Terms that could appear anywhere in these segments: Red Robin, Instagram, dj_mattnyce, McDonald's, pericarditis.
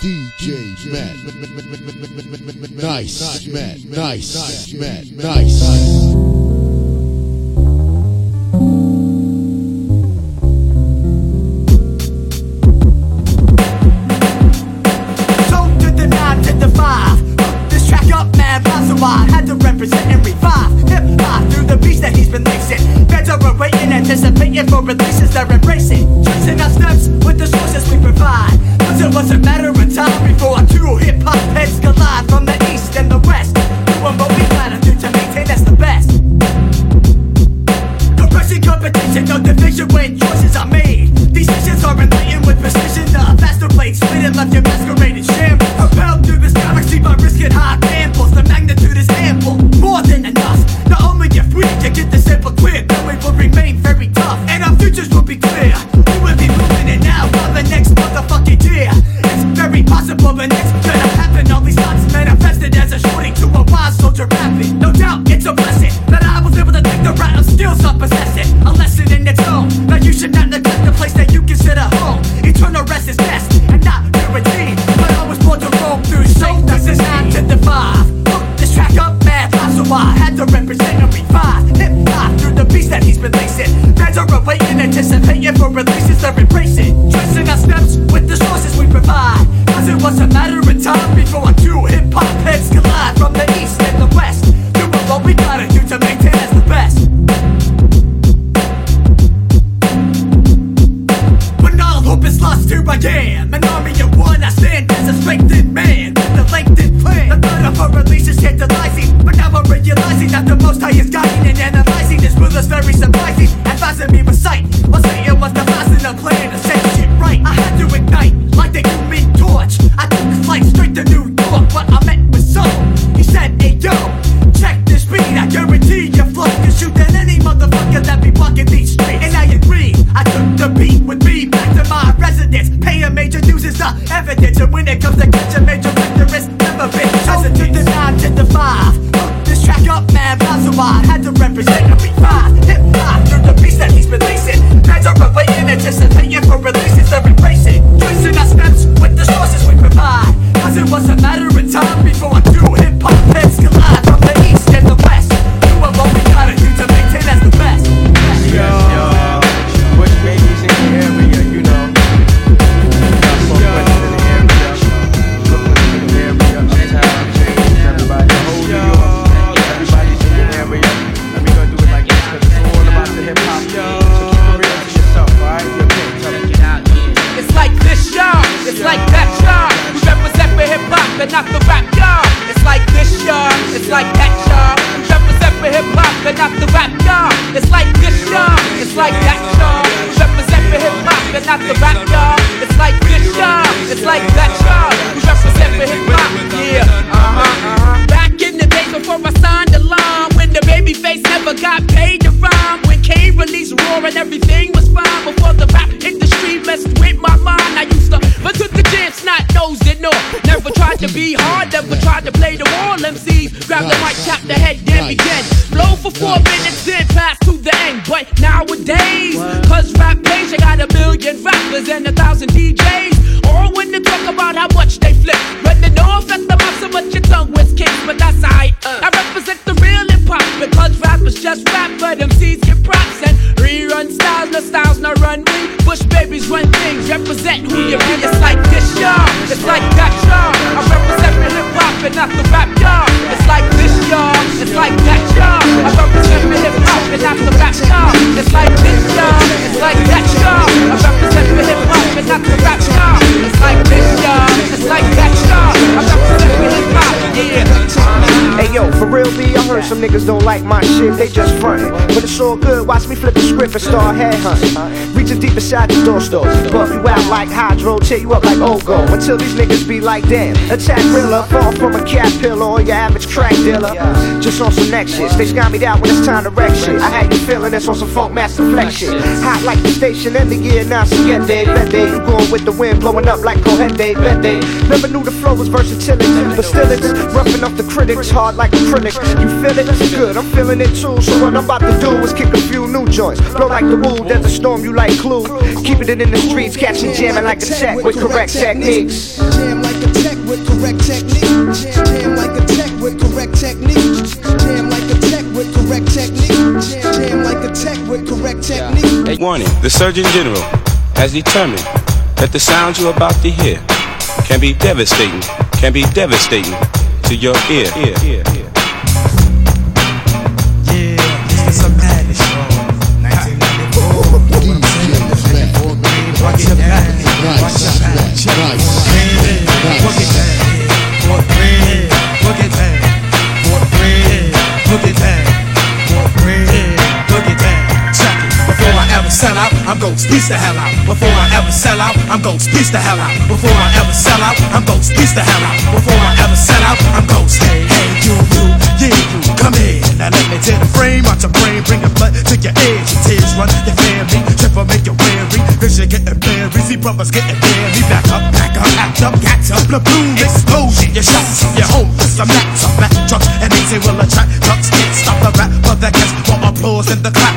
DJ Matt Nice. Had to represent and revive hip-hop through the beats that he's been lacing. Fans are waiting, anticipating for releases that embrace it. Tracing our steps with the sources we provide. Once it was a matter of time before our two hip-hop heads collide from the east and the west. Doing what we gotta do to maintain that's the best. Compressing competition, no division when choices are made. Decisions are enlightened with precision. The faster blade split and left your masquerading sham. Propelled through this galaxy by risking high gambles. The magnitude is ample, more than enough. Not only if we can get the simple clear, then we will remain very tough, and our futures will be clear. We will be moving it now for the next motherfucking year. It's very possible the next gonna happen. All these thoughts manifested as a shorting to a wise soldier rapid. No doubt it's a blessing that I was able to take the route of skills I possess it. A lesson in its own. Now you should not neglect the place that you consider home. Eternal rest is best, and not guaranteed, but always born to roam through so this is 9 to 5. Hook this track up, mad life, so I had to represent and revive hip-hop through the beats that he's been lacing. Fans are awaiting, anticipating for releases that embrace it. Tracing our steps with the sources we provide. Cause it was a matter of time before our two hip-hop heads collide. From the east and the west, doing what we gotta do to maintain as the best. Hope is lost, here I am. An army of one, I stand as a strengthened man with a lengthened plan. The thought of a release is tantalizing, but now I'm realizing that the most highest guiding and analyzing this rule is very surprising. Advising me with sight, while Satan was devising a plan to set shit right. I had to ignite, like the human torch. I took this flight straight to New York, but I met with soul. He said, hey yo, check this beat, I guarantee your flow can shoot at any motherfucker that be walking these streets. And I agree, I took the beat with me. My residence, paying major dues is the evidence. And when it comes to catching major victories, never been chosen. To the 9 to the 5, hook this track up, mad vibes. So I had to represent every five. Hip hop through the beats that he's been lacing. Fans are waiting, anticipating for releases that replace it. Tracing our steps with the sources we provide. Cause it was a matter of time before I do hip hop heads collide. From the east and the west, doing what we gotta do to maintain as the best. Yo, what babies in the area, you know. It's like that, y'all. We represent for hip-hop and not the rap, y'all. It's like this, y'all. It's like that, y'all. We represent for hip-hop and not the rap, y'all. It's like this, y'all. It's like that, y'all. We represent for hip-hop and not the rap, y'all. It's like this, y'all. It's like that, y'all. We represent for hip-hop, yeah. Back in the days before I signed the line, when the babyface never got paid to rhyme, when K released Roar and everything was fine, before the rap industry messed with my mind, I used to took the chance, not nose it all. Never tried to be hard, never tried to play the wall. MCs grab the mic, chop the head, then begin. Blow for 4 minutes, then pass to the end. But nowadays, cause Rap Nation got a million rappers and 1,000 DJs. All when they talk about how much they flip. When they know if that's the mouth, so much your tongue was kicked. But that's alright. I represent the real hip hop because rappers just rap, but MCs get props and rerun styles, no run we. Bush babies run things, represent who you be. It's like this, y'all. It's like that, y'all. I represent for hip-hop and not the rap, y'all. It's like this, y'all. It's like that, y'all. I represent for hip-hop and not the rap, y'all. It's like this, y'all. It's like that, y'all. I represent for hip-hop and not the rap, y'all. It's like this, y'all. It's like that, y'all. I represent for hip-hop, yeah. Hey, yo, for real, B, I heard some niggas don't like my shit. They just frontin'. But it's all good. Watch me flip the script and start headhunting. Reaching deep inside the door store. Buff you out like hydro, take you up like Ogo, until these niggas be like damn, attack Rilla, fall from a cat pillar or your average crack dealer. Just on some next shit, they sky me down when it's time to wreck shit. I had you feeling this on some funk master flex shit. Hot like the station in the year, now siguiente, vende. You going with the wind, blowing up like cohete, vende. Never knew the flow was versatility, but still it's roughing up the critics, hard like acrylic. You feel it? Good, I'm feeling it too, so what I'm about to do is kick a few new joints. Blow like the wool, there's a storm you like clue. Keeping it in the streets, catching jamming like a tech with correct techniques. Jam like a tech with correct techniques. Jam like a tech with correct techniques. Jam like a tech with correct techniques. Jam like a tech with correct techniques. Warning, the Surgeon General has determined that the sounds you're about to hear can be devastating, to your ear. I'm gon' squeeze the hell out. Before I ever sell out, I'm gon' squeeze the hell out. Before I ever sell out, I'm gon' squeeze the hell out. Before I ever sell out, I'm gon' stay. Hey you, yeah you, come in. Now let me tear the frame out your brain, bring your blood to your edge. Your tears run your family, trip will make you weary. Vision getting blurry, see brothers getting blurry. Back up, act up, catch up, the bloom, explosion. Your shots, your homeless, I'm not some black trucks, and they say will attract trucks. Can't stop the rap, but that gets more applause than the clap.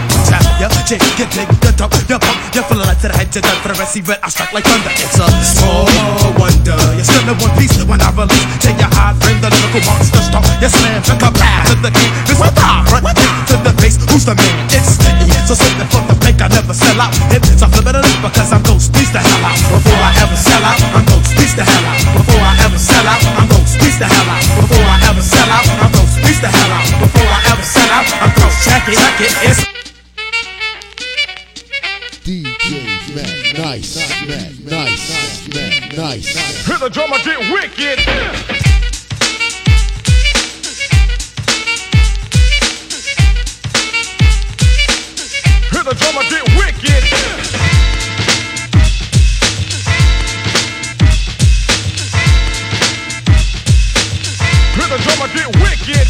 Your chick, your dick, your dump, your pump, your full of life to the head, you're done for the rest. See red, I strike like thunder. It's a small wonder you're still in one piece when I release. Take your high frame, the lyrical monster strong. You slam the combat to the king. It's what I run to the base. Who's the man? It's me. So slip it from the bank, I never sell out. It's a flip it loop because I'm gon' squeeze the hell out. Before I ever sell out, I'm gon' squeeze the hell out. Before I ever sell out, I'm gon' squeeze the hell out. Before I ever sell out, I'm gon' squeeze the hell out. Before I ever sell out, I'm gon' check it. It's DJ's Mattnyce. Hear the drummer get wicked. Hear the drummer get wicked. Hear the drummer get wicked.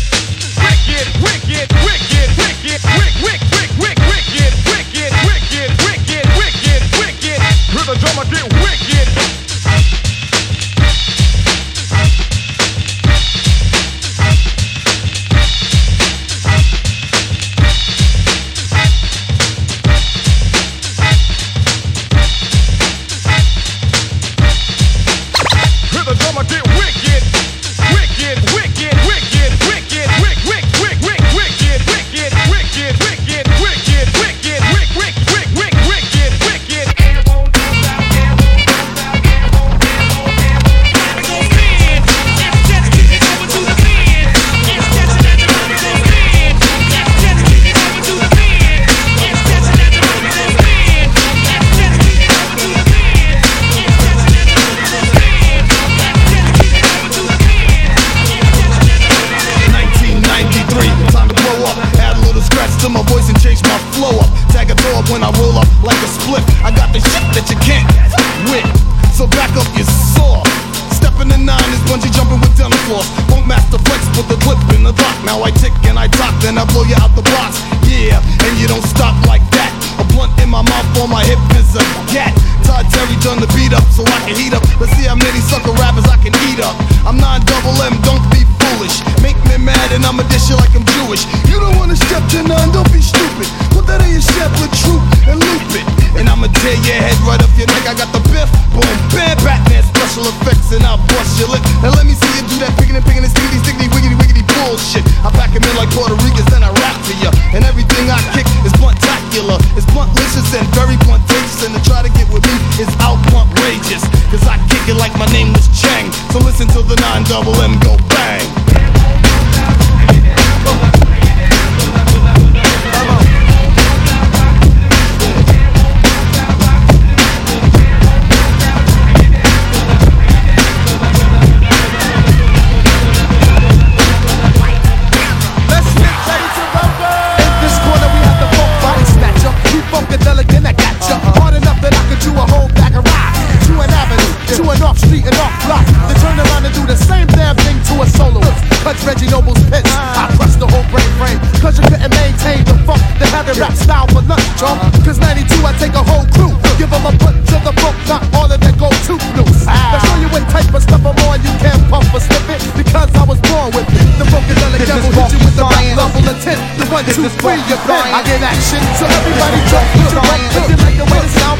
Wicked. Hear the drummer get wicked. Hear the drummer get wicked. When I roll up like a split, I got the shit that you can't with. So back up your saw. Stepping in nine is bungee jumping with dental floss. Won't master flex with the clip in the dock. Now I tick and I drop, then I blow you out the box. Yeah, and you don't stop like that. A blunt in my mouth on my hip is a gat. Todd Terry done the beat up so I can heat up. Let's see how many sucker rappers I can eat up. I'm non-double M, don't be foolish. Make me mad and I'ma dish you like I'm Jewish. You don't wanna step to none, don't be stupid. Put that in your shepherd troop and loop it. And I'ma tear your head right off your neck. I got the biff, boom, bam, Batman special effects. And I'll bust your lip. Now let me see you do that picking and stickity, wiggity bullshit. I pack him in like Puerto Ricans and I rap to ya. And everything I kick is blunt-tacular. It's blunt-licious and very blunt-tacious. And to try to get with me is out-blunt-rageous. Cause I kick it like my name was Chang. So listen to the 9-double-M go bang. I get action, so everybody jump, put your right, looking like the way the sound.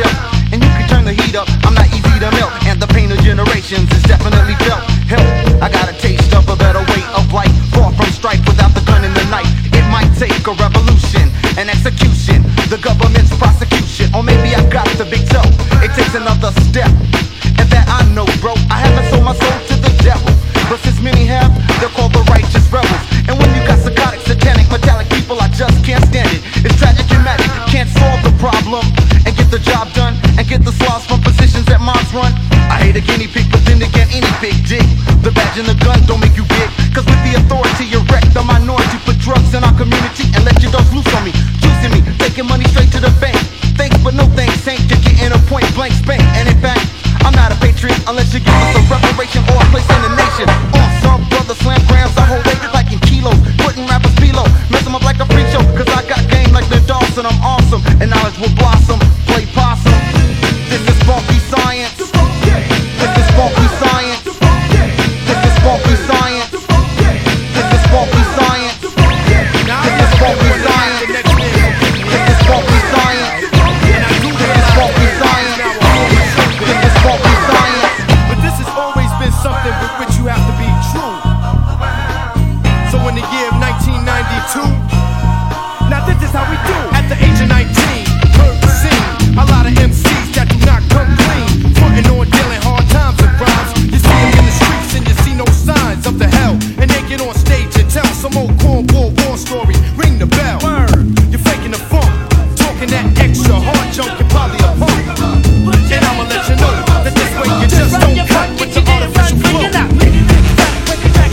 sip, and you can turn the heat up. I'm not easy to melt, and the pain of generations is definitely felt. Hell, I got a taste of a better way of life, far from strife without the gun and the knife. It might take a revolution, an execution, the government's prosecution, or maybe I got the big toe. It takes another step, and that I know, bro. I haven't sold my soul to the devil, but since many have, they're called the righteous rebels. And when you got psychotic, satanic, metallic people, I just can't stand it. It's tragic, dramatic, can't solve the problem and get the job done, and get the slots from positions that mobs run. I hate a guinea pig, but then again, any pig dig. The badge and the gun don't make you big, cause with the authority, you wreck the minority. Put drugs in our community and let your dogs loose on me, choosing me, taking money straight to the bank. Thanks, but no thanks, ain't you're getting a point blank spank. And in fact, I'm not a patriot unless you give us a reparation or a place in the nation. On some brother slam grams, I hold weight like in kilos, putting rappers below, mess them up like a free show. Cause I got game like the Dawson, I'm awesome, and knowledge will blossom, play possum. This is funky science. This is funky science. This is funky science. This is funky science. This is funky science. This is funky science. This is funky science. But this has always been something with which you have to be true. So in the year of 1992, now this is how we do. At the age of 19, heard the scene. A lot of MCs that do not come clean, frontin' on dealing hard times and rhymes. You see them in the streets and you see no signs of the hell, and they get on stage and tell some old cornball war story. Ring the bell. Word. You're faking the funk, talking that extra hard junk. You're probably a punk, and I'ma let you know that this way you just don't cut with the artificial flow. Break it back,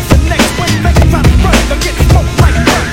the next one, make it probably burn. I'm getting smoked like burn.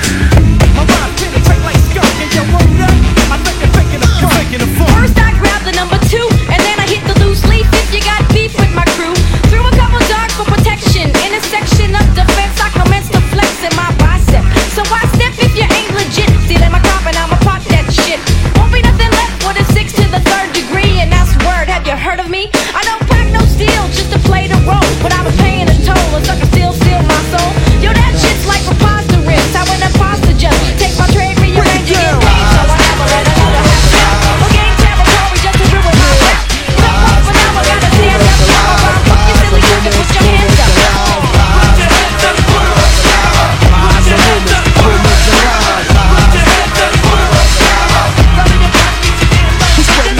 My rhyme penetrate like skunk, and you won't know. I think I'm faking a funk, faking a funk. First I grabbed the number 2, and then I hit the loose leaf. If you got beef with my crew, threw a couple darts for protection. In a section of defense, I commenced to flex in my bicep. So I step if you ain't legit. See that my cop and I'ma pop that shit. Won't be nothing left for the 6 to the 3rd degree, and that's word. Have you heard of me? I don't pack no steel just to play the role, but I'm paying a toll, and sucker still steal my soul. Yo, that shit's like preposterous. I went imposter just take my trade for your range and get paid. So I never let another have a shot. Well, game territory just to ruin my rap. Stop off, but now I gotta stand up. Now I rhyme, fuck you silly, you can put your hands up. Put your hands up, put your hands up, put your hands up.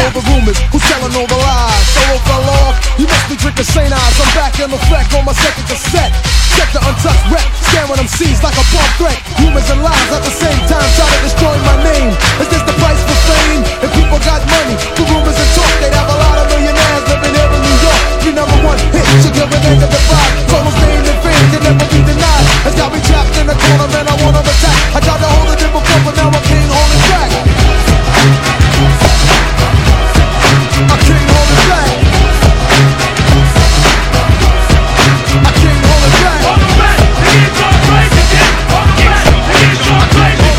Over rumors, who's selling over lies? Solo fell off, you must be drinking St. Ives. I'm back in effect on my second cassette. Check the untouched rep, staring them seeds like a bomb threat. Humans and lies at the same time, try to destroy my name. Is this the price for fame? If people got money, the rumors and talk, they'd have a lot of millionaires living here in New York. Your number 1 hit should give an end to the vibe. Someone's name and fame can never be denied. It's got me trapped in a corner, man, I wanna attack. I tried to hold it in before, but now I can't hold it back. I can't hold it back. I can't hold it back. Hold it back, they keep on praising it.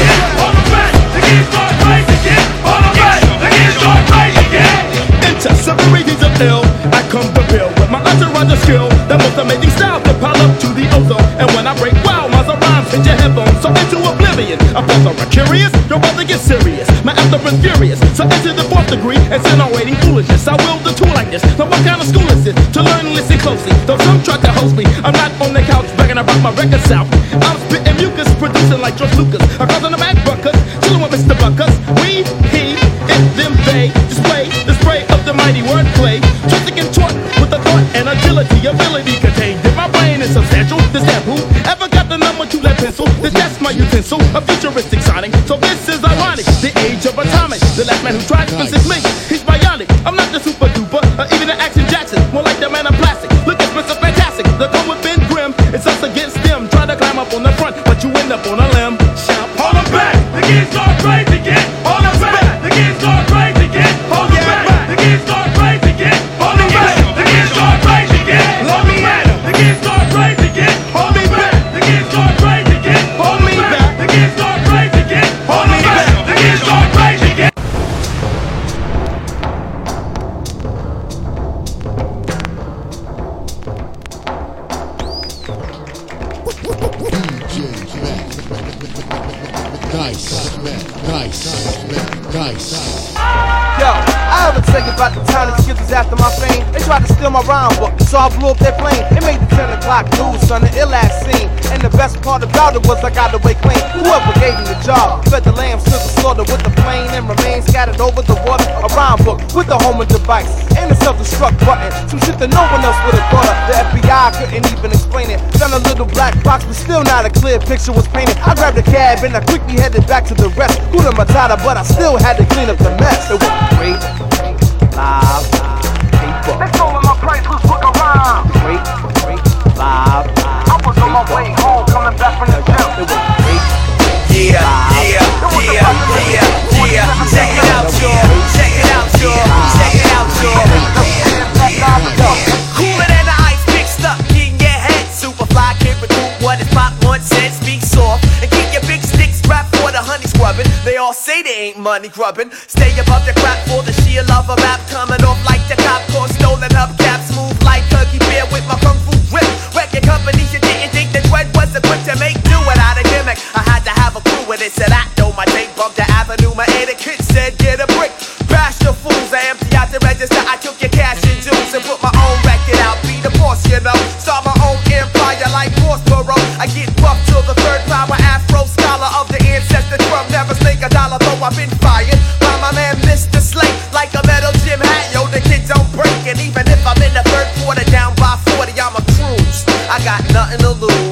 Hold it back, they keep on praising it. Hold it back, they keep on praising it. Hold it back, they keep on praising it. Into several regions of ill, I come to build with my entourage of skill. The most amazing styles that pile up to the ozone. And when I break wild, my rhymes hit your headphones. So into oblivion, a plethora curious, your brother gets serious. My anthem is furious, so into the 4th degree, and sin on waiting. I will the tool like this. Now what kind of school is this? To learn and listen closely. Though some try to host me, I'm not on the couch bragging about my records out. I'm spitting mucus, producing like George Lucas. I'm causing the back buckers, chilling with Mr. Buckers. We, he, it, them, they display the spray of the mighty wordplay. Twisting and taught with the thought and agility, ability contained in my brain is substantial. This that who ever got the number to that pencil? This that's my utensil, a futuristic sonic. So this is ironic, the age of atomic. The last man who tried to resist me. I'm not the super duper, or even the Action Jackson. More like the man of plastic. Look at Mr. Fantastic. The come with Ben Grimm. It's us against them. Try to climb up on the front, but you end up on a limb. Shout, hold them back. The kids start crazy again. Hold them back. The kids start crazy again. Hold them back. The kids start crazy again. Hold them back. The kids start crazy again. Hold me back. The kids start crazy again. Hold me back. The kids start crazy again. Hold me back. The kids start crazy again. Hold me back. The kids start crazy again. think about the time the skizzles after my fame. They tried to steal my rhyme book, so I blew up their plane. It made the 10 o'clock news, son, the ill ass scene. And the best part about it was I got away clean. Whoever gave me the job fed the lambs to the slaughter with the plane and remains scattered over the water. A rhyme book with the homing device and the self-destruct button. Some shit that no one else would have thought of. The FBI couldn't even explain it. Found a little black box, but still not a clear picture was painted. I grabbed a cab and I quickly headed back to the rest. Huda Matata, but I still had to clean up the mess. It was great, live, paper. They stole my priceless book of rhymes. Great, live, I was on my way home, coming back from the gym. It was great, yeah. Check it out, y'all. Check it out, y'all. Check it out, y'all. Cooler than the ice, mixed up, getting your head. Superfly can't recoup what his pop once said. Speak soft and get your big sticks wrapped for the honey scrubbing. They all say they ain't money grubbing. Stay above the crap for the sheer love of rap. Coming off like the top, cause stolen hubcaps. Move like turkey beer with my kung fu grip. Wreck your company, you didn't think the dread was equipped to make do without a gimmick. I had to have a crew with it, said I know my tape bumped the avenue. My etiquette said get a brick. Bash the fools, I empty out the register. I took your cash and jewels and put my own record out. Be the boss, you know. Start my own empire like Prospero. I get buffed till the third power afro scholar of the ancestor drum. Never snake a dollar though I've been fired by my man Mr. Slate. Like a metal gym hat, yo, the kid don't break. And even if I'm in the third quarter down by 40, I'ma cruise. I got nothing to lose.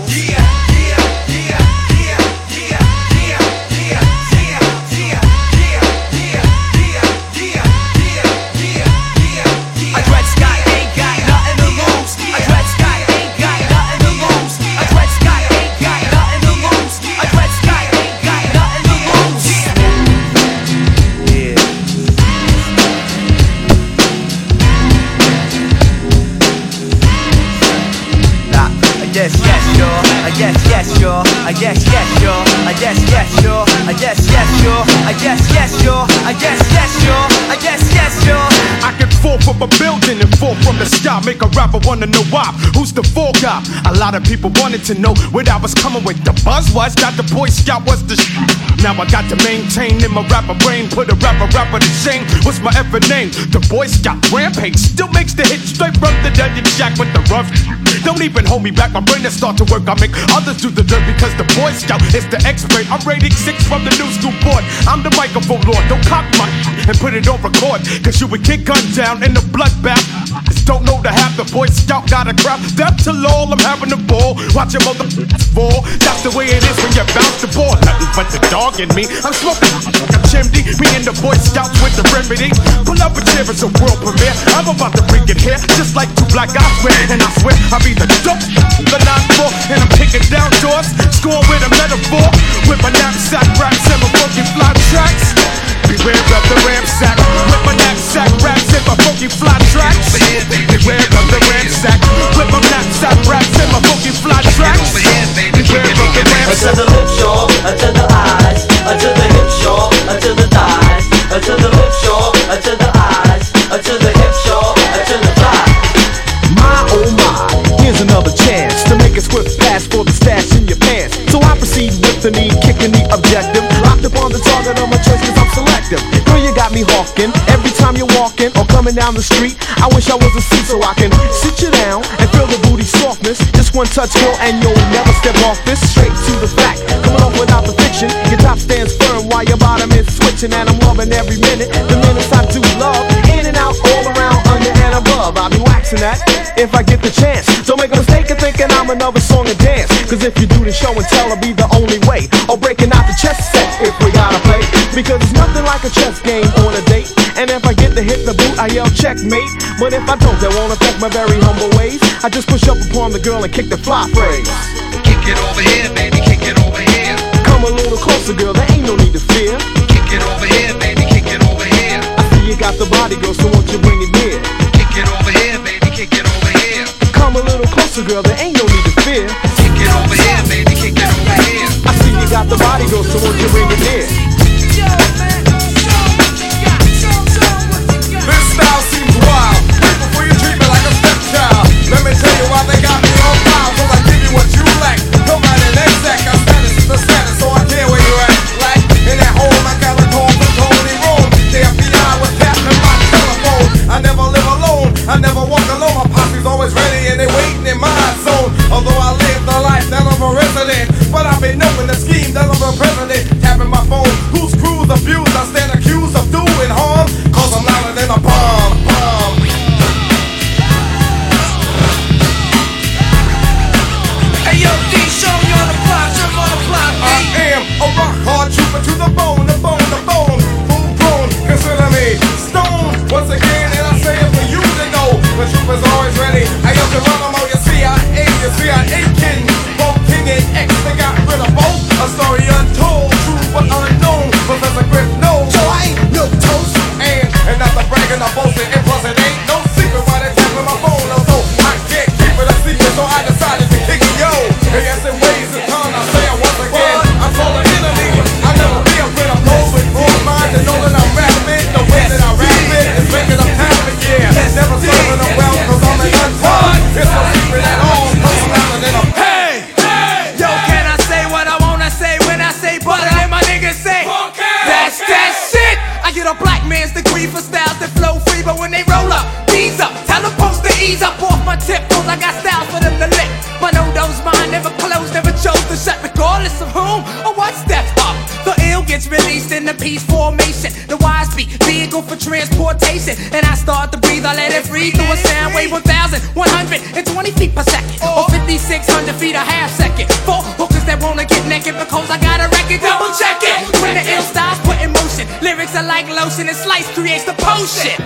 I can fall from a building and fall from the sky. Make a rapper wanna know why. Who's the fall guy? A lot of people wanted to know what I was coming with. The buzz was not the Boy Scout, was the sh. Now I got to maintain in my rapper brain. Put a rapper to shame. What's my effing name? The Boy Scout Rampage. Still makes the hit straight from the dungeon shack with the rough. Don't even hold me back, my brain has start to work. I make others do the dirt because the Boy Scout is the expert. I'm rating 6 from the new school board. I'm the microphone lord, don't cop my and put it on record, cause you would get gunned down in the bloodbath. Just don't know the half, the Boy Scout got a crowd. Step to LOL, I'm having a ball. Watch your mother fall. That's the way it is when you bounce the ball. Nothing but the dog in me, I'm smoking a chimney. Me and the Boy Scouts with the remedy. Pull up a chair, it's a world premiere. I'm about to bring it here, just like two black guys wear. And I swear, I'll be the dope, the 9-4, and I'm kicking down doors. Score with a metaphor, with my knapsack raps and my funky fly tracks. Beware of the ramsack, with my knapsack raps and my funky fly tracks. Beware of the ramsack, with my knapsack raps and my funky fly tracks. Beware of the ramsack. Until the lips, y'all, until the eyes, until the hips, y'all, until the thighs, until the lips, y'all, until the eyes, until the hips, y'all, until the thighs. My oh my. Here's another chance to make a swift pass for the stash in your pants. So I proceed with the knee, kicking the objective. Locked up on the target of my choice cause I'm selective. Girl, you got me hawking every time you're walking or coming down the street. I wish I was a seat so I can sit you down and feel the booty softness. Just one touch, girl, and you'll never step off this. Straight to the back, coming off without the fiction. Your top stands firm while your bottom is switching. And I'm loving every minute, the minutes I do love. In and out, all around, under and above. I'll be waxing that if I get the chance. Don't make a mistake of thinking I'm another song and dance. Cause if you do the show and tell, it'll be the only way. Or breaking out the chess set if we gotta play. Because it's nothing like a chess game on a date. And if I get to hit the boot, I yell checkmate. But if I don't, that won't affect my very humble ways. I just push up upon the girl and kick the fly phrase. Kick it over here, baby, kick it over here. Come a little closer, girl, there ain't no need to fear. Kick it over here, baby, kick it over here. I see you got the body, girl, so won't you bring it near. Kick it over here, baby, kick it over here. Come a little closer, girl, there ain't no need to fear. Kick it over here, baby, kick it over here. I see you got the body, girl, so won't you bring it near. This style seems wild. Think before you treat me like a stepchild. Let me tell you why they got me on file. Cause I give you what you lack. Nobody next sack. I'm status is the status, so I care where you at. Like, in that home, I got a call from Tony Rome. The FBI was tapping my telephone. flow free, but when they roll up, ease up. Tell them post to ease up off my tip, cause I got styles for them to lick. My no-do's mine, never closed, never chose to shut, regardless of whom or what steps up. The ill gets released in the peace formation. The wise be vehicle for transportation. And I start to breathe, I let it breathe through a sound wave 1,120 feet per second, or 5,600 feet a half second. Four hookers that wanna get naked because I got a record, double check it. When the ill styles put in motion, lyrics are like lotion, and slice creates the potion.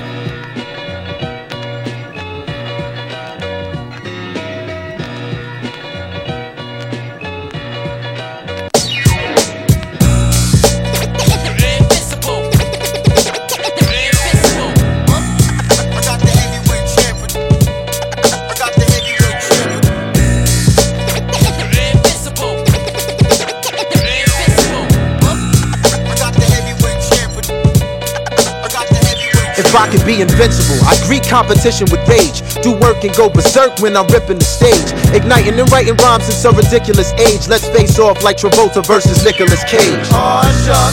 If I could be invincible, I greet competition with rage. Do work and go berserk when I'm ripping the stage. Igniting and writing rhymes since a ridiculous age. Let's face off like Travolta versus Nicolas Cage.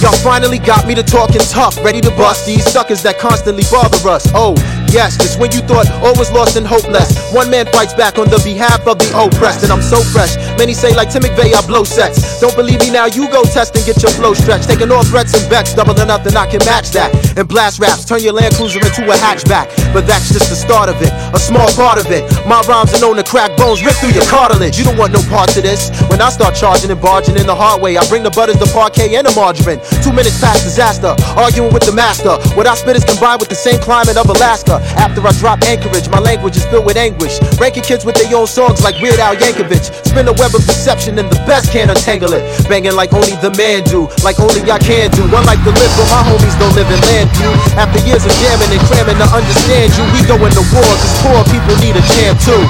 Y'all finally got me to talking tough, ready to bust these suckers that constantly bother us. Oh yes, just when you thought all was lost and hopeless, one man fights back on the behalf of the oppressed. And I'm so fresh, many say like Tim McVeigh I blow sets. Don't believe me now, you go test and get your flow stretched. Taking all threats and bets, double or nothing, I can match that. And blast raps, turn your Land Cruiser into a hatchback. But that's just the start of it, a small part of it. My rhymes are known to crack bones, rip through your cartilage. You don't want no parts of this. When I start charging and barging in the hard way, I bring the butters, the parquet, and the margarine. 2 minutes past disaster, arguing with the master. What I spit is combined with the same climate of Alaska. After I drop anchorage, my language is filled with anguish. Ranking kids with their own songs like Weird Al Yankovic. Spin the web of deception and the best can't untangle it. Banging like only the man do, like only I can do. Unlike the live, but my homies don't live in Landview. After years of jamming and cramming to understand you, we go in the war, cause poor people need a jam too.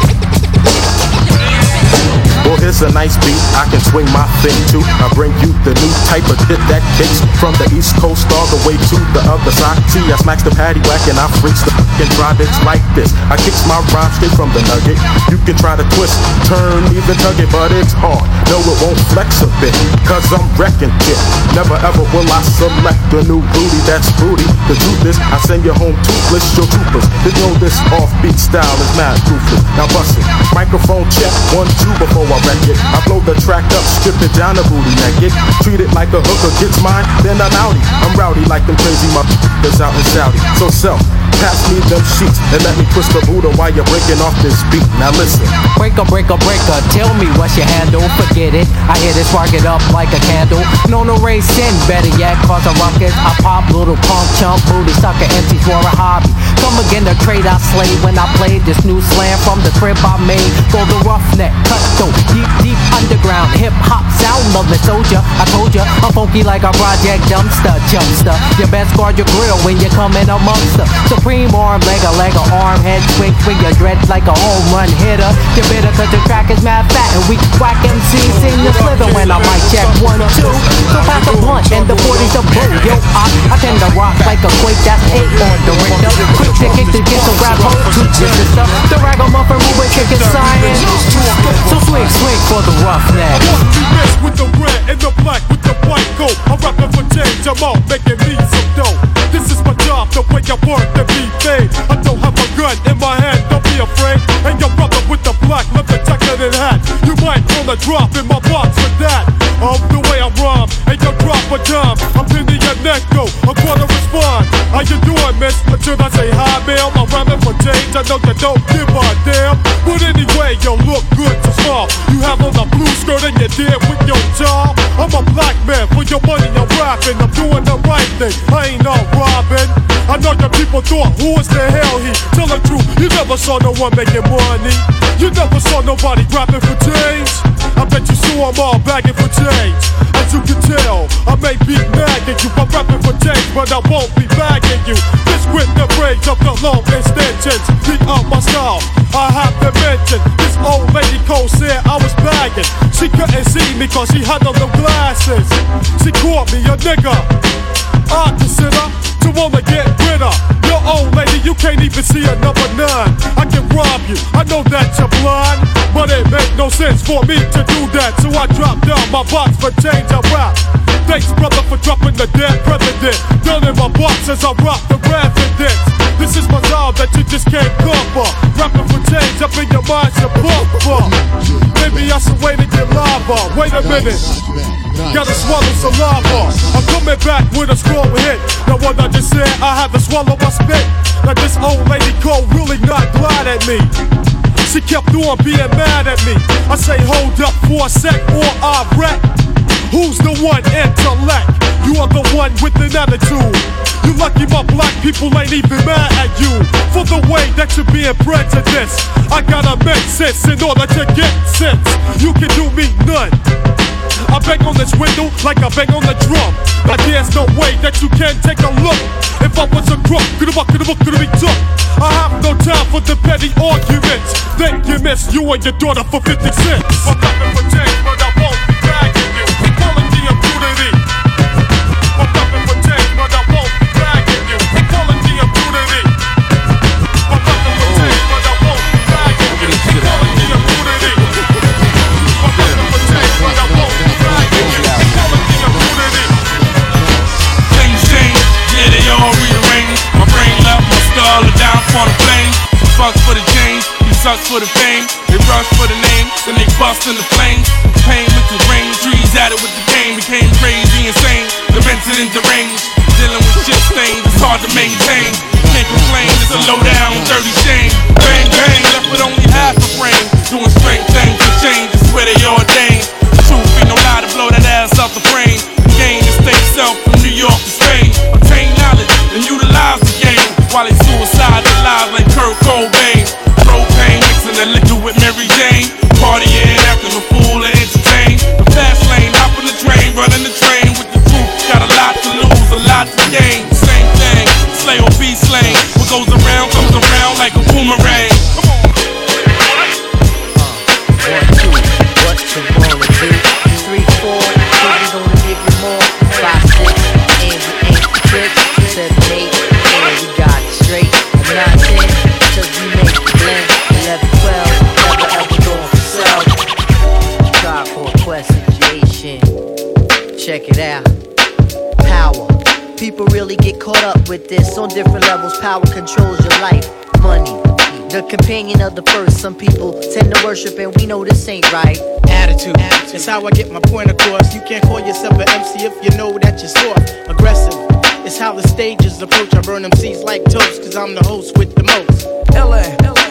Well, here's a nice beat I can swing my thing to. I bring you the new type of hit that kicks from the east coast all the way to the other side. See, I smacks the paddywhack and I freaks the f***ing dry bitch like this. I kicks my rhyme straight from the nugget. You can try to twist, turn, even tug it, but it's hard. No, it won't flex a bit, cause I'm wrecking it. Never ever will I select a new booty that's fruity. The truth is, I send you home toothless, your troopers. They know this offbeat style is mad ruthless. Now bust it, microphone check, 1, 2 before I wreck it. I blow the track up, strip it down the booty naked. Treat it like a hooker gets mine, then I'm outie. I'm rowdy like them crazy motherfuckers out in Saudi. So self, pass me them sheets and let me push the Buddha while you're breaking off this beat. Now listen. Breaker, breaker, breaker, tell me what's your handle. Forget it, I hear this spark it up like a candle. No, no rain sin, better yet, cause a rocket. I pop little pump, chump, booty, sucker, MCs for a hobby. Come again to trade, I slay when I play this new slam from the crib I made. For the roughneck, cut though. Deep, deep underground, hip-hop sound of the soldier. I told ya, I'm funky like a project dumpster, jumpster. You best guard your grill when you come in amongst us. Supreme arm, leg a arm, head twig, twig your dread like a home run hitter. You bitter cause the track is mad fat and we whack MCs in your slither when I mic check 1, 2. So pass a blunt and the 40s of blue. Yo, I tend to rock like a quake, that's 8 on the window. Quick to kick the get to grab hold to this stuff. The ragamuffin rubric kicking science. So swing, swing for the roughneck. This with the red and the black with the white coat. I'm rapping for change, I'm out making me some dough. This is my job, the way I work and be paid. I don't have a gun in my hand, don't be afraid. And your brother with the black leather jacket and hat, you might wanna drop in my box for that. Of the way I rhyme, and you drop a dime. I'm pinning your neck though, I'm gonna respond. How you doing, miss? Until I say hi, ma'am. I'm rapping for change, I know you don't give a damn. But anyway, you look good to smile. You have on a blue skirt and you're dead with your job. I'm a black man, for your money I'm rapping. I'm doing the right thing, I ain't no robbing. I know your people thought, who is the hell he? Tell the truth, you never saw no one making money. You never saw nobody rapping for change. I bet you saw them all bagging for change. As you can tell, I may be nagging you. I'm rapping for change, but I won't be bagging you. This with the rage of the long extensions. Beat up my style, I have to mention. This old lady Cole said I was bagging. She couldn't see me cause she had on the glasses. She called me a nigga. I consider to wanna get rid of your old lady. You can't even see a number 9. I can rob you, I know that you're blind, but it make no sense for me to do that. So I drop down my box for change, I rap. Thanks brother for dropping the dead president. Down in my box as I rock the residents. This can't cover. Rapping for change up in your mind's a buffer. Maybe that's the way to get lava. Wait a minute, gotta swallow saliva. I'm coming back with a strong hit. Now what I just said, I had to swallow my spit. Like this old lady Cole really not glad at me. She kept on being mad at me. I say hold up for a sec or I wreck. Who's the one intellect? You are the one with an attitude. You lucky my black people ain't even mad at you for the way that you're being prejudiced. I gotta make sense in order to get sense. You can do me none. I bang on this window like I bang on the drum. But there's no way that you can take a look. If I was a crook, coulda be took. I have no time for the petty arguments. Then you miss you and your daughter for 50 cents. I'm coming for change, but I won't be bagging you. Equality and unity. I'm coming for change, but I won't be bagging you. Equality and unity. I'm coming for change, but I won't be bagging you. Equality and unity. I'm coming for change, but I won't be bagging you. Equality and unity. Things change, yeah they all rearrange. My brain left my skull down for the plane. Fuck for the change. Sucks for the fame, they rush for the name, then they bust in the flames. Pain with the rain, trees at it with the game, became crazy, insane, demented and deranged. Dealing with shit stains, it's hard to maintain. Can't complain, it's a low down, dirty shame. Bang bang, left with only half a frame. Doing strange things to change, it's where they ordained. The truth ain't no lie to blow that ass out the frame. Gain the state self from New York to Spain. Obtain knowledge and utilize the game while they suicide their lives like Kurt Cobain. Propane mixing the liquor with Mary Jane. Partying after the fool and entertain. The fast lane, hop on the train, running the train with the truth. Got a lot to lose, a lot to gain. Same thing, slay or be slain. What goes around comes around like a boomerang. Come on. What's the ball to do? 3, 4, we gonna give you more. 5, 6, and we ain't tricks. 7, 8, and we got it straight. 9, 10, till we make it. 11, 12, never ever going for self. Try for a quest situation. Check it out. Power. People really get caught up with this on different levels. Power controls your life. Money, the companion of the first. Some people tend to worship, and we know this ain't right. Attitude. It's how I get my point across. You can't call yourself an MC if you know that you're soft. Aggressive. It's how the stages approach. I burn them seeds like toast, cause I'm the host with the most. LA.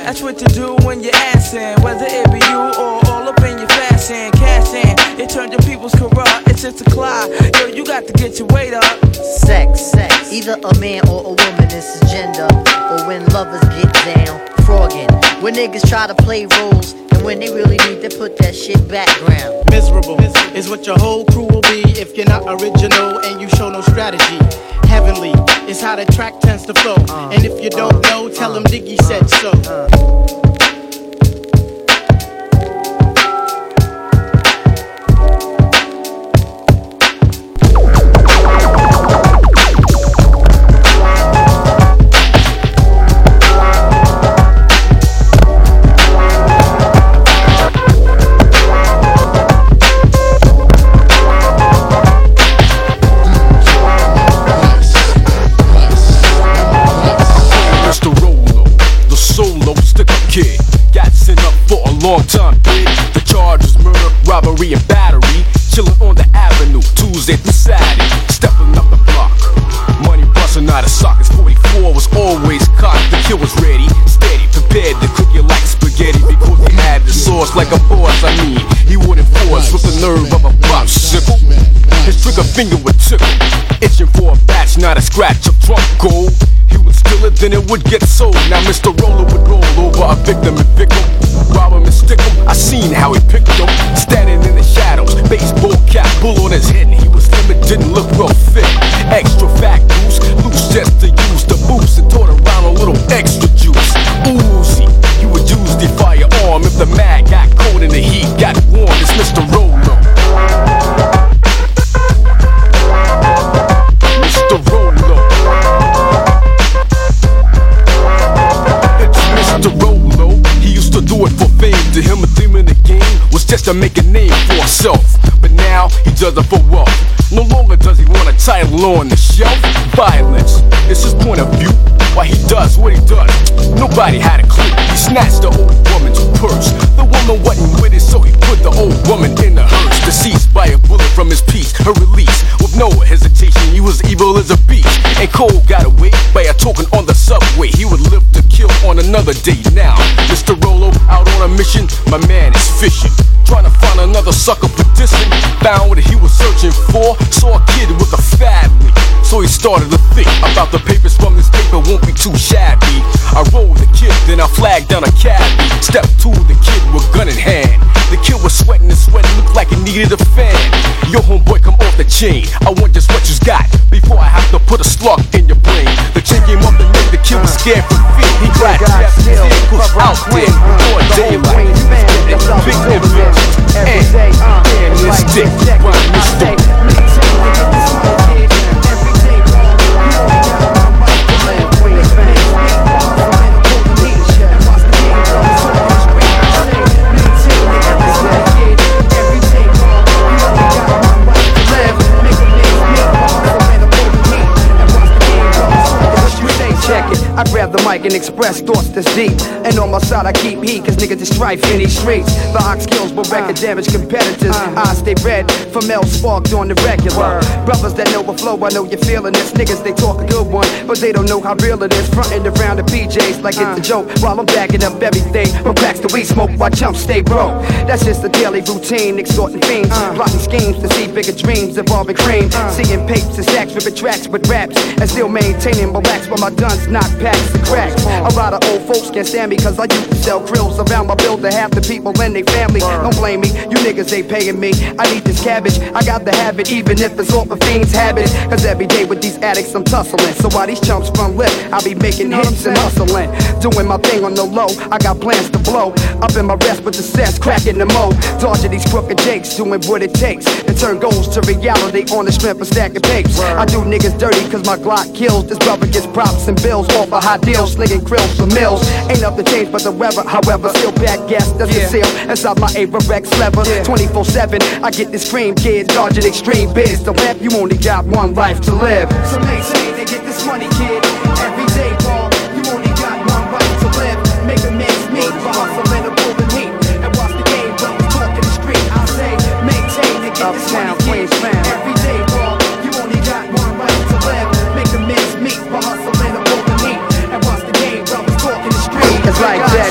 That's what to do when you're assin', whether it be you or all up in your fashion. Cashin', it turned your people's corrupt, it's just a clock. Yo, you got to get your weight up. Sex, either a man or a woman, this is gender. Or when lovers get down, frogging. When niggas try to play roles, and when they really need to put that shit background. Miserable is what your whole crew will be if you're not original and you show no strategy. Heavenly is how the track tends to flow. And if you don't know, tell them Diggy said so. Long time, bitch. The charges, murder, robbery, and battery. Chillin' on the avenue, Tuesday through Saturday. Steppin' up the block. Money bustin' out of sockets. 44 was always cocked. The kill was ready, steady, prepared to cook you like spaghetti. Because they had the sauce like a boss, I mean. He wouldn't force with the nerve of a popsicle. His trigger finger would tickle. Itching for a batch, not a scratch of drunk gold. He would steal it, then it would get sold. Now Mr. Roller would roll over a victim and victim. Rob him and stick him, I seen how he picked him. Standing in the shadows, baseball cap, bull on his head. He was slim and didn't look real fit. Extra fat goose, loose just to use the boost. And tore around a little extra juice. Oozy, you would use the firearm. If the mag got cold and the heat got warm, it's Mr. Rolo. Mr. Rolo. It's Mr. Rolo. To do it for fame, to him a theme in the game was just to make a name for himself. But now he does it for wealth. No longer does he want to title on the shelf, violence. It's his point of view, why he does what he does. Nobody had a clue. He snatched the old woman's purse. The woman wasn't with it, so he put the old woman in the hearse. Deceased by a bullet from his piece, her release. With no hesitation, he was evil as a beast. And Cole got away by a token on the subway. He would live to kill on another day. Now, Mr. Rolo out on a mission. My man is fishing, trying to find another sucker petition. Found what he was searching for, saw a kid with a family. So he started to think about the papers from this paper won't be too shabby. I rolled the kid, then I flagged down a cabbie. Step to the kid with gun in hand. The kid was sweating and sweating, looked like he needed a fan. Yo homeboy, come off the chain, I want just what you got before I have to put a slug in your brain. The kid came up the neck, the kid was scared for fear. He cried, Jeff, push out there, before daylight. It's a big event, and it's dick, but it's I grab the mic and express thoughts that's deep. And on my side I keep heat, cause niggas just strife in these streets. The ox kills but record damage competitors. I stay red from L sparked on the regular. Brothers that know the flow, I know you're feeling this. Niggas they talk a good one, but they don't know how real it is. Frontin' around the PJs like it's a joke, while I'm backing up everything from packs to weed smoke. Why chumps stay broke? That's just the daily routine, extorting fiends, plotting schemes to see bigger dreams involving cream. Seeing papes and sacks, ripping tracks with raps, and still maintaining my racks while my guns knock packs the cracks. A lot of old folks can't stand me cause I used to sell krills around my building. Half the people and they family don't blame me. You niggas ain't paying me. I need this cabbage, I got the habit, even if it's all for fiends habit. Cause every day with these addicts I'm tussling. So while these chumps run lip, I be making hits and hustling, doing my thing on the low. I got plans to blow up in my rest with the sets, cracking the mold, dodging these crooked jakes, doing what it takes and turn goals to reality on the strength of stacking papes. I do niggas dirty cause my Glock kills. This brother gets props and bills off a hot deal, slinging grills for mills. Ain't up to change but the weather, however, still back gas, that's the seal, inside my A-Rex lever, 24-7, I get this cream, kid, dodging extreme biz. The rap, you only got one life to live. So they say they get this money, kid, every day, ball, you only got one life to live. Make a man's meat, hustle in a golden heat, and watch the game, but we talk in the street. I say, maintain and get this money, kid, every day, ball, you only got one life to live. Make a man's meat, hustle in a golden heat. It's like that.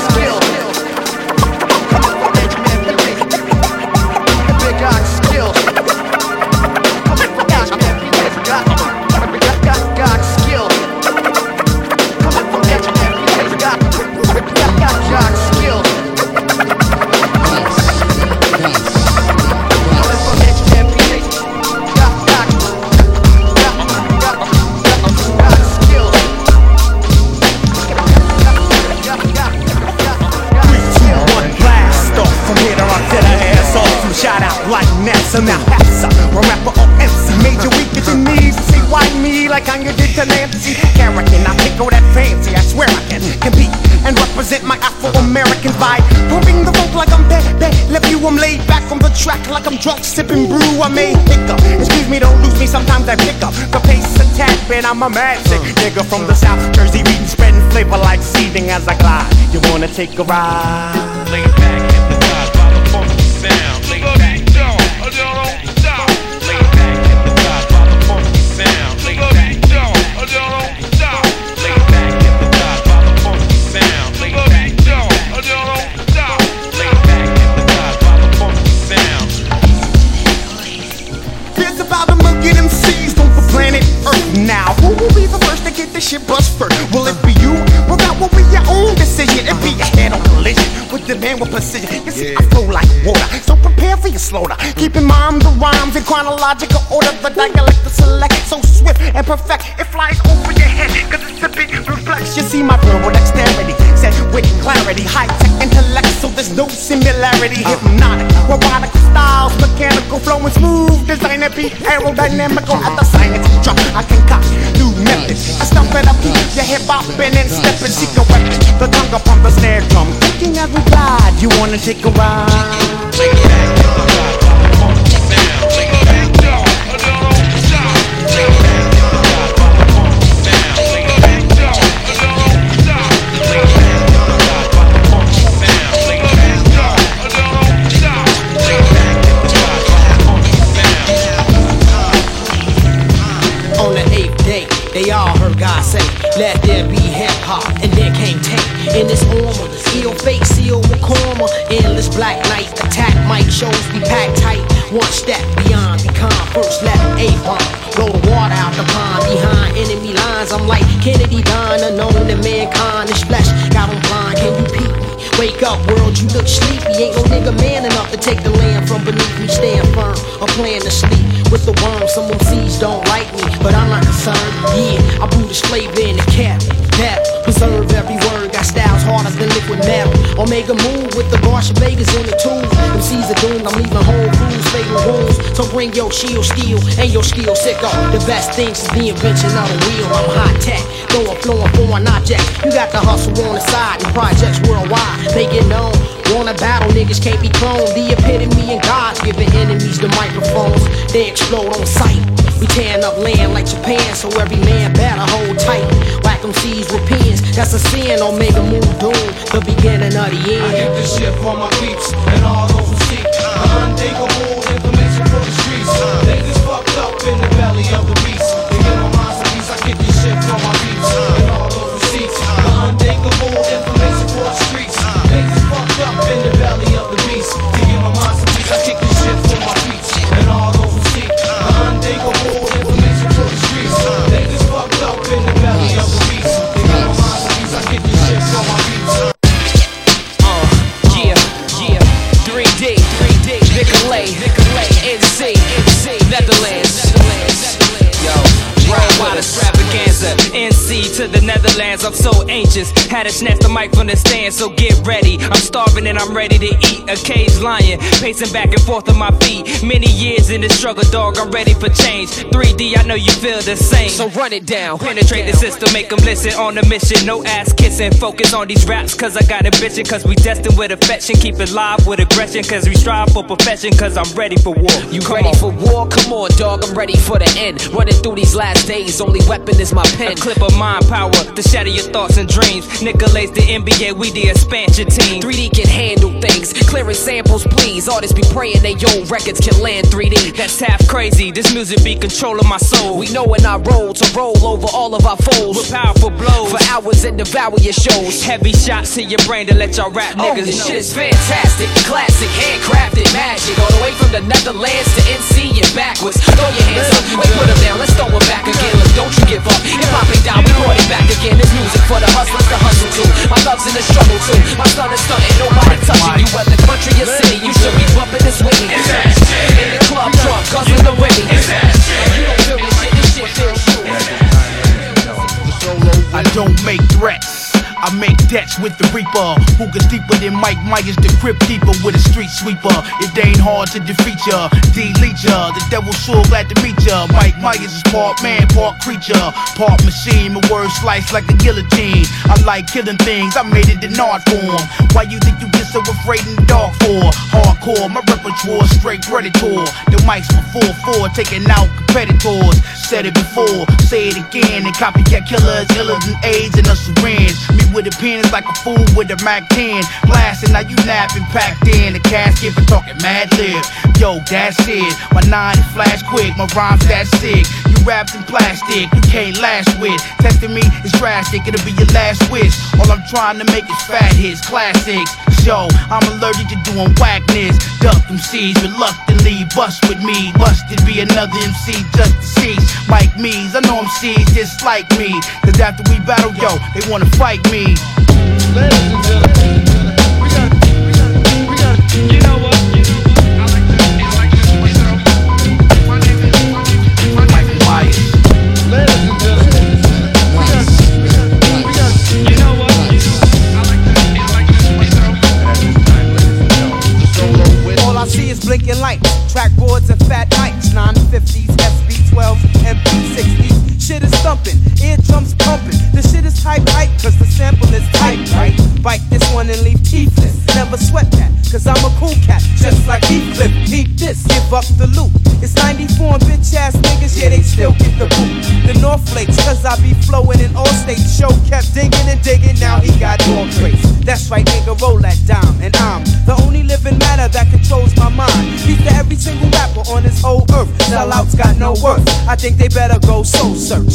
Now that's a rapper or MC major weak if you need to see why me like Kanye did to Nancy. Kerrigan, I pick all that fancy. I swear I can compete and represent my Afro-American vibe. Proving the rope like I'm dead. Left you, I'm laid back from the track like I'm drunk sipping brew. I may hiccup. Excuse me, don't lose me. Sometimes I pick up the pace of tap and I'm a magic nigga from the South Jersey, reading, spreading flavor like seeding as I glide. You wanna take a ride? Lay back at the top by the funky sound. Lay back. Now, who will be the first to get this shit bust first? Will it be you? Well, that will be your own decision. It be a head-on collision with the man with precision. You see, I flow like water, so prepare for your slaughter. Keep in mind the rhymes in chronological order. The dialect to select, so swift and perfect. It flies over your head, cause it's a big reflex. You see my verbal dexterity, said with clarity. High-tech intellect, so there's no similarity. Hypnotic, robotic styles, mechanical, flowing smooth. Designer beat, aerodynamical at the science drop. I concoct new methods, I stomp it up, keep your hip hopping and stepping. Seek a weapon, the tongue upon the snare drum, kicking every ride. You wanna take a ride? she take in this armor. Ill fake, seal with karma. Endless black knife attack. Mike shows we pack tight. One step beyond, be calm. First left, A-bomb. Blow the water out the pond. Behind enemy lines, I'm like Kennedy Don, unknown to mankind. This flesh got him blind. Can you peep me? Wake up, world, you look sleepy. Ain't no nigga man enough to take the land from beneath me. Stand firm, I'm playing to sleep. With the worm, some MCs don't like me, but I'm not concerned. Yeah, I brew this flavor in the cabinet. That preserve every word. Got styles harder than liquid metal. Omega move with the Barsh Vegas in the tools. MCs are doomed. I'm leaving whole crews fatal wounds. So bring your shield, steel, and your skill sicko. The best things is the invention of the wheel. I'm high tech, throwing, flowing, foreign objects. You got the hustle on the side and projects worldwide. They get known. Wanna battle, niggas can't be cloned. The epitome and God's giving enemies the microphones. They explode on sight. We tearing up land like Japan, so every man better hold tight. Whack them seeds with pins, that's a sin. Omega move doom, the beginning of the end. I get this shit for my peeps and all those who seek unthinkable information for the streets. Niggas fucked up in the belly of the beast. They get my minds at least. I get this shit for my peeps and all those who seek unthinkable information for the streets. Niggas fucked up in the belly of the beast. They get my minds at least. I kick this shit for my peeps and all those who seek unthinkable information for the streets. Niggas fucked up in the belly of the beast. They get my minds at least. I kick this shit for my peeps. Yeah, 3D, Vicolay, NC, Netherlands. Ride with us, extravaganza, NC to the Netherlands. I'm so anxious, had to snatch the mic from the stand. So get ready, I'm starving and I'm ready to eat. A caged lion, pacing back and forth on my feet. Many years in the struggle, dog, I'm ready for change. 3D, I know you feel the same, so run it down. Penetrate the system, make them listen. On a mission, no ass kissing. Focus on these raps, cause I got ambition. Cause we destined with affection, keep it live with aggression. Cause we strive for perfection, cause I'm ready for war. You come ready on. For war? Come on, dog, I'm ready for the end. Running through these last days, only weapon is my pen. A clip of mind power to shatter your thoughts and dreams. Nicolay's the NBA, we the expansion team. 3D can handle things, clearing samples please. Artists be praying they old records can land 3D. That's half crazy, this music be controlling my soul. We know when I roll to roll over all of our foes. With powerful blows, for hours and devour your shows. Heavy shots to your brain to let y'all rap niggas know. Oh, this shit is fantastic, classic, handcrafted magic. All the way from the Netherlands to NC and backwards. Throw your hands up, wait, put them down, let's throw them back again, look, don't you give up. If I pay down, we brought it back again. This music for the hustlers to hustle to. My love's in the struggle too. My son is stunting, nobody touching you. Whether country or city, you should be bumping this wing. It's that shit. In the club drunk, guzzling the ring. It's that shit. You don't feel this shit feels true. I don't make threats, I make debts with the reaper. Who gets deeper than Mike Myers, the crib deeper with a street sweeper. It ain't hard to defeat ya, delete ya. The devil's sure glad to meet ya. Mike Myers is part man, part creature, part machine. My words slice like a guillotine. I like killing things, I made it an art form. Why you think you get so afraid in the dark for? Hardcore, my repertoire straight predator. The mics were 4-4, taking out competitors. Said it before, say it again. And copycat killers, illers and AIDS in a syringe. Me with a pen is like a fool with a Mac-10. Blasting, now you napping, packed in the casket for talking mad lib. Yo, that's it. My 9 flash quick, my rhymes that sick. You wrapped in plastic, you can't last with. Testing me is drastic, it'll be your last wish. All I'm trying to make is fat hits, classics. Yo, I'm allergic to doing whackness. Duck them C's, reluctantly bust with me. Busted be another MC just to cease. Mike Mees, I know I'm C's just like me. Cause after we battle, yo, they wanna fight me. Ladies and gentlemen, we got, you know what? Blinking lights, track boards and fat nights, 950s, SB12s, MP60s. Shit is thumping, eardrums pumping. The shit is hype, cause the sample is tight, right? Bite this one and leave teethless. Never sweat that, cause I'm a cool cat, just like Heathcliff. Need this, give up the loot. It's 94 and bitch ass niggas, yeah, they still get the boot. The North Flakes, cause I be flowing in all states. Show kept digging and digging, now he got all traits. That's right, nigga, roll that dime, and I'm the only living matter that controls my mind. Beat to every single rapper on this whole earth. Sellouts got no worth, I think they better go soul search.